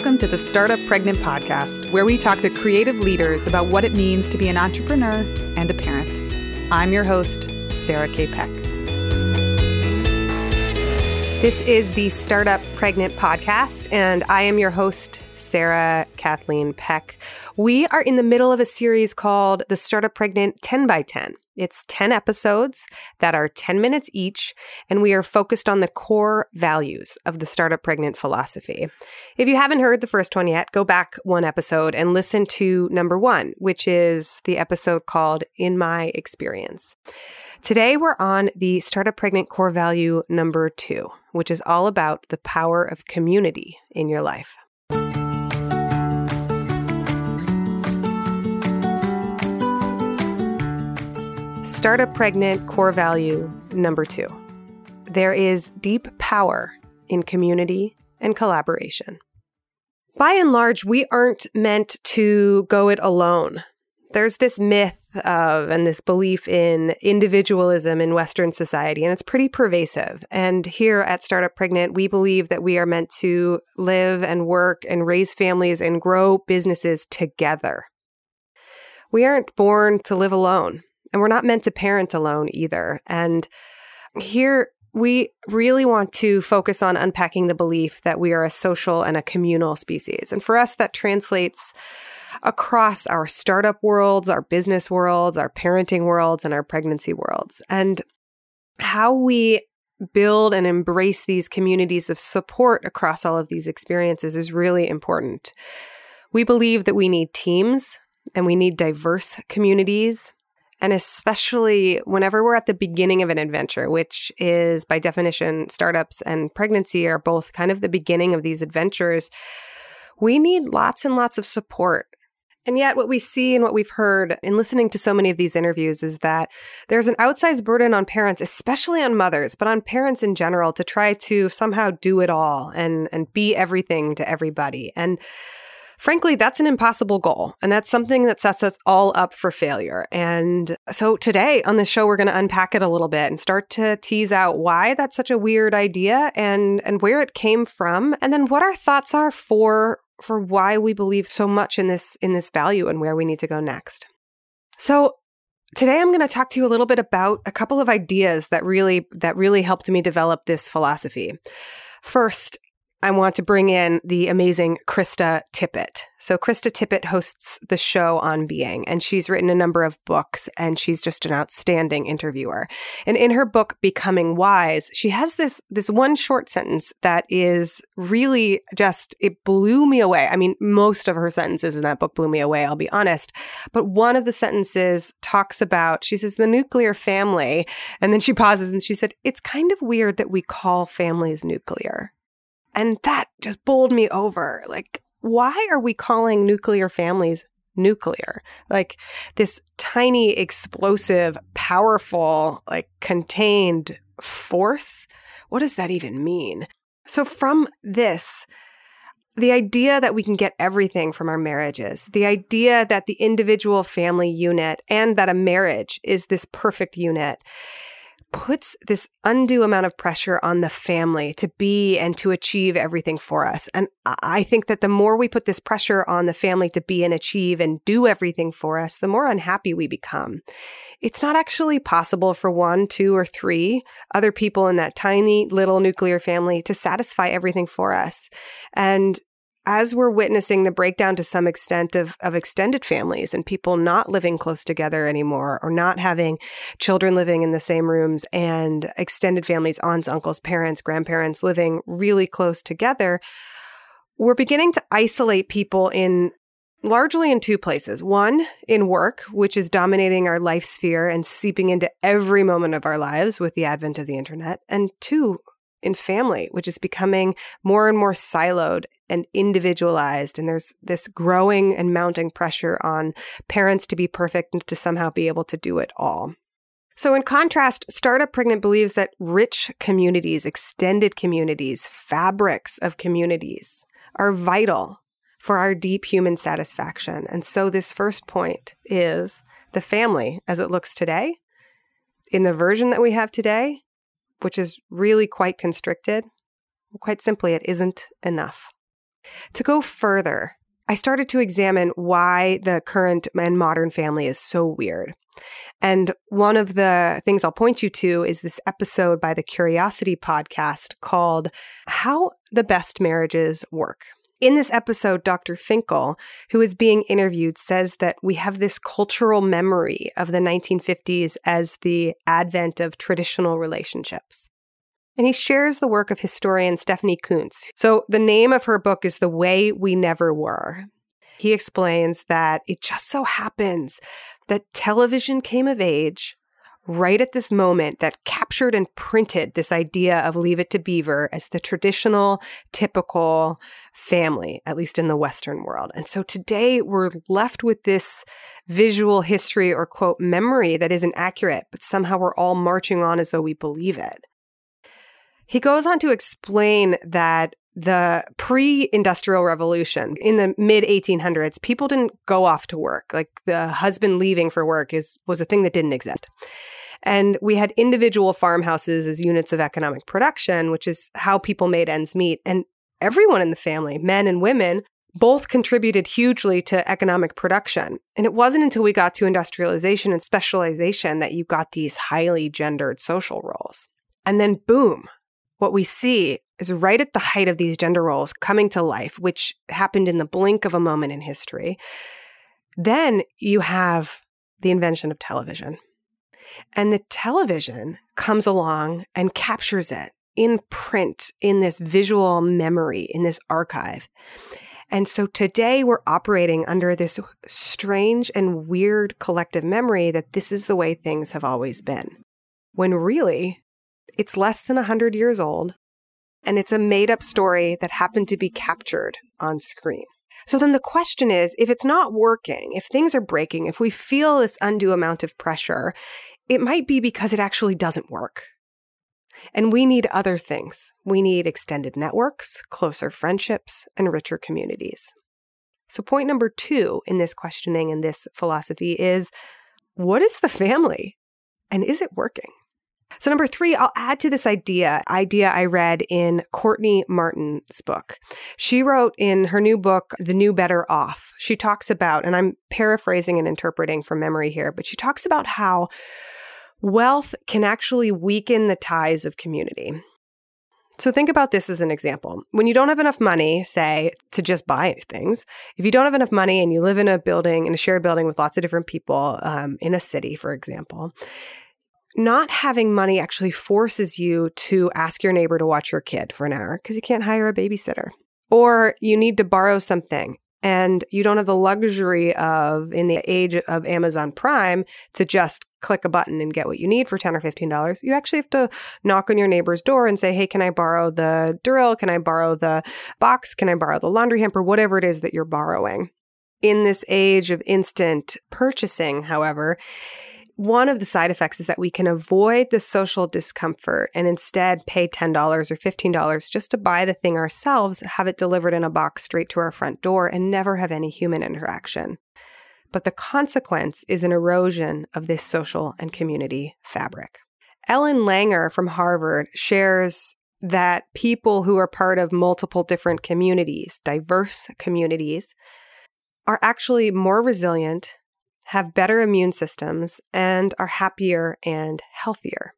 welcome to the Startup Pregnant Podcast, where we talk to creative leaders about what it means to be an entrepreneur and a parent. I'm your host, Sarah K. Peck. This is the Startup Pregnant Podcast, and I am your host, Sarah Kathleen Peck. We are in the middle of a series called the Startup Pregnant 10x10. It's 10 episodes that are 10 minutes each, and we are focused on the core values of the Startup Pregnant philosophy. If you haven't heard the first one yet, go back one episode and listen to number one, which is the episode called In My Experience. Today, we're on the Startup Pregnant core value number two, which is all about the power of community in your life. Startup Pregnant core value number two. There is deep power in community and collaboration. By and large, we aren't meant to go it alone. There's this myth of and this belief in individualism in Western society, and it's pretty pervasive. And here at Startup Pregnant, we believe that we are meant to live and work and raise families and grow businesses together. We aren't born to live alone. And we're not meant to parent alone either. And here we really want to focus on unpacking the belief that we are a social and a communal species. And for us, that translates across our startup worlds, our business worlds, our parenting worlds, and our pregnancy worlds. And how we build and embrace these communities of support across all of these experiences is really important. We believe that we need teams and we need diverse communities. And especially whenever we're at the beginning of an adventure, which is by definition, startups and pregnancy are both kind of the beginning of these adventures, we need lots and lots of support. And yet what we see and what we've heard in listening to so many of these interviews is that there's an outsized burden on parents, especially on mothers, but on parents in general, to try to somehow do it all and be everything to everybody. And frankly, that's an impossible goal, and that's something that sets us all up for failure. And so today on this show, we're going to unpack it a little bit and start to tease out why that's such a weird idea and where it came from, and then what our thoughts are for why we believe so much in this value and where we need to go next. So today, I'm going to talk to you a little bit about a couple of ideas that really helped me develop this philosophy. First, I want to bring in the amazing Krista Tippett. So Krista Tippett hosts the show On Being, and she's written a number of books, and she's just an outstanding interviewer. And in her book, Becoming Wise, she has this one short sentence that is really just, it blew me away. I mean, most of her sentences in that book blew me away, I'll be honest. But one of the sentences talks about, she says, the nuclear family. And then she pauses and she said, it's kind of weird that we call families nuclear. And that just bowled me over. Like, why are we calling nuclear families nuclear? Like this tiny, explosive, powerful, like contained force? What does that even mean? So from this, the idea that we can get everything from our marriages, the idea that the individual family unit and that a marriage is this perfect unit, puts this undue amount of pressure on the family to be and to achieve everything for us. And I think that the more we put this pressure on the family to be and achieve and do everything for us, the more unhappy we become. It's not actually possible for one, two, or three other people in that tiny little nuclear family to satisfy everything for us. And as we're witnessing the breakdown to some extent of extended families and people not living close together anymore or not having children living in the same rooms and extended families, aunts, uncles, parents, grandparents living really close together, we're beginning to isolate people in largely in two places. One, in work, which is dominating our life sphere and seeping into every moment of our lives with the advent of the internet. And two, in family, which is becoming more and more siloed and individualized. And there's this growing and mounting pressure on parents to be perfect and to somehow be able to do it all. So in contrast, Startup Pregnant believes that rich communities, extended communities, fabrics of communities are vital for our deep human satisfaction. And so this first point is the family, as it looks today, in the version that we have today, which is really quite constricted, quite simply, it isn't enough. To go further, I started to examine why the current and modern family is so weird. And one of the things I'll point you to is this episode by the Curiosity Podcast called How the Best Marriages Work. In this episode, Dr. Finkel, who is being interviewed, says that we have this cultural memory of the 1950s as the advent of traditional relationships. And he shares the work of historian Stephanie Coontz. So the name of her book is The Way We Never Were. He explains that it just so happens that television came of age right at this moment that captured and printed this idea of Leave It to Beaver as the traditional, typical family, at least in the Western world. And so today we're left with this visual history or, quote, memory that isn't accurate, but somehow we're all marching on as though we believe it. He goes on to explain that the pre-industrial revolution in the mid-1800s, people didn't go off to work. Like the husband leaving for work was a thing that didn't exist. And we had individual farmhouses as units of economic production, which is how people made ends meet. And everyone in the family, men and women, both contributed hugely to economic production. And it wasn't until we got to industrialization and specialization that you got these highly gendered social roles. And then boom, what we see is right at the height of these gender roles coming to life, which happened in the blink of a moment in history. Then you have the invention of television. And the television comes along and captures it in print, in this visual memory, in this archive. And so today we're operating under this strange and weird collective memory that this is the way things have always been. When really, it's less than 100 years old. And it's a made-up story that happened to be captured on screen. So then the question is, if it's not working, if things are breaking, if we feel this undue amount of pressure, it might be because it actually doesn't work. And we need other things. We need extended networks, closer friendships, and richer communities. So point number 2 in this questioning and this philosophy is, what is the family? And is it working? So number 3, I'll add to this idea I read in Courtney Martin's book. She wrote in her new book, The New Better Off, she talks about, and I'm paraphrasing and interpreting from memory here, but she talks about how wealth can actually weaken the ties of community. So think about this as an example. When you don't have enough money, say, to just buy things, if you don't have enough money and you live in a building, in a shared building with lots of different people, in a city, for example, not having money actually forces you to ask your neighbor to watch your kid for an hour because you can't hire a babysitter. Or you need to borrow something and you don't have the luxury of, in the age of Amazon Prime, to just click a button and get what you need for $10 or $15. You actually have to knock on your neighbor's door and say, hey, can I borrow the drill? Can I borrow the box? Can I borrow the laundry hamper? Whatever it is that you're borrowing. In this age of instant purchasing, however, one of the side effects is that we can avoid the social discomfort and instead pay $10 or $15 just to buy the thing ourselves, have it delivered in a box straight to our front door, and never have any human interaction. But the consequence is an erosion of this social and community fabric. Ellen Langer from Harvard shares that people who are part of multiple different communities, diverse communities, are actually more resilient, have better immune systems, and are happier and healthier.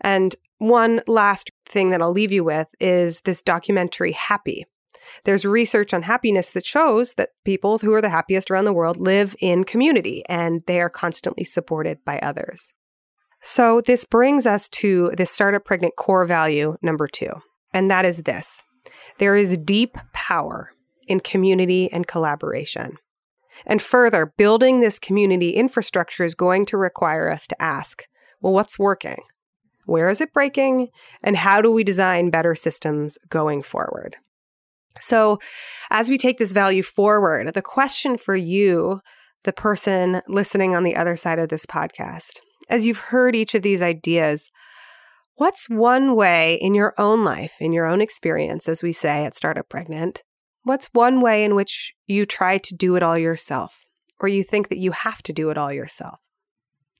And one last thing that I'll leave you with is this documentary, Happy. There's research on happiness that shows that people who are the happiest around the world live in community, and they are constantly supported by others. So this brings us to this Startup Pregnant core value number 2, and that is this. There is deep power in community and collaboration. And further, building this community infrastructure is going to require us to ask, well, what's working? Where is it breaking? And how do we design better systems going forward? So as we take this value forward, the question for you, the person listening on the other side of this podcast, as you've heard each of these ideas, what's one way in your own life, in your own experience, as we say at Startup Pregnant, what's one way in which you try to do it all yourself, or you think that you have to do it all yourself?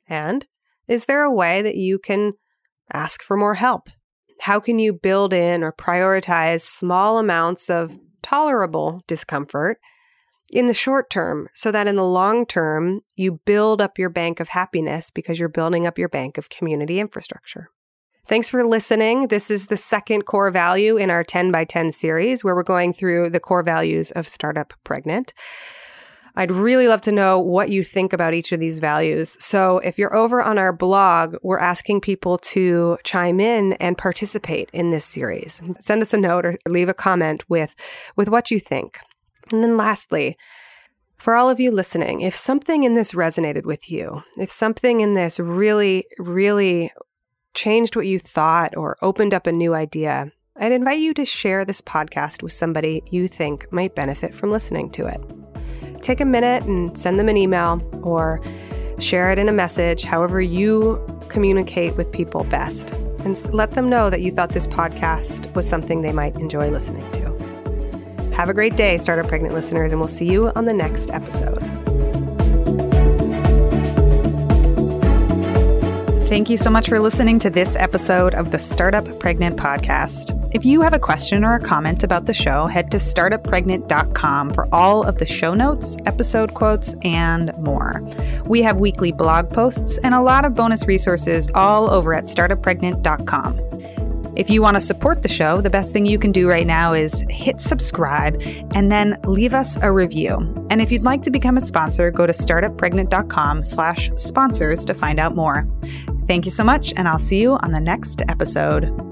And is there a way that you can ask for more help? How can you build in or prioritize small amounts of tolerable discomfort in the short term, so that in the long term, you build up your bank of happiness because you're building up your bank of community infrastructure. Thanks for listening. This is the second core value in our 10x10 series, where we're going through the core values of Startup Pregnant. I'd really love to know what you think about each of these values. So if you're over on our blog, we're asking people to chime in and participate in this series. Send us a note or leave a comment with what you think. And then lastly, for all of you listening, if something in this resonated with you, if something in this really, really changed what you thought or opened up a new idea, I'd invite you to share this podcast with somebody you think might benefit from listening to it. Take a minute and send them an email or share it in a message, however you communicate with people best. And let them know that you thought this podcast was something they might enjoy listening to. Have a great day, Startup Pregnant listeners, and we'll see you on the next episode. Thank you so much for listening to this episode of the Startup Pregnant podcast. If you have a question or a comment about the show, head to startuppregnant.com for all of the show notes, episode quotes, and more. We have weekly blog posts and a lot of bonus resources all over at startuppregnant.com. If you want to support the show, the best thing you can do right now is hit subscribe and then leave us a review. And if you'd like to become a sponsor, go to startuppregnant.com/sponsors to find out more. Thank you so much, and I'll see you on the next episode.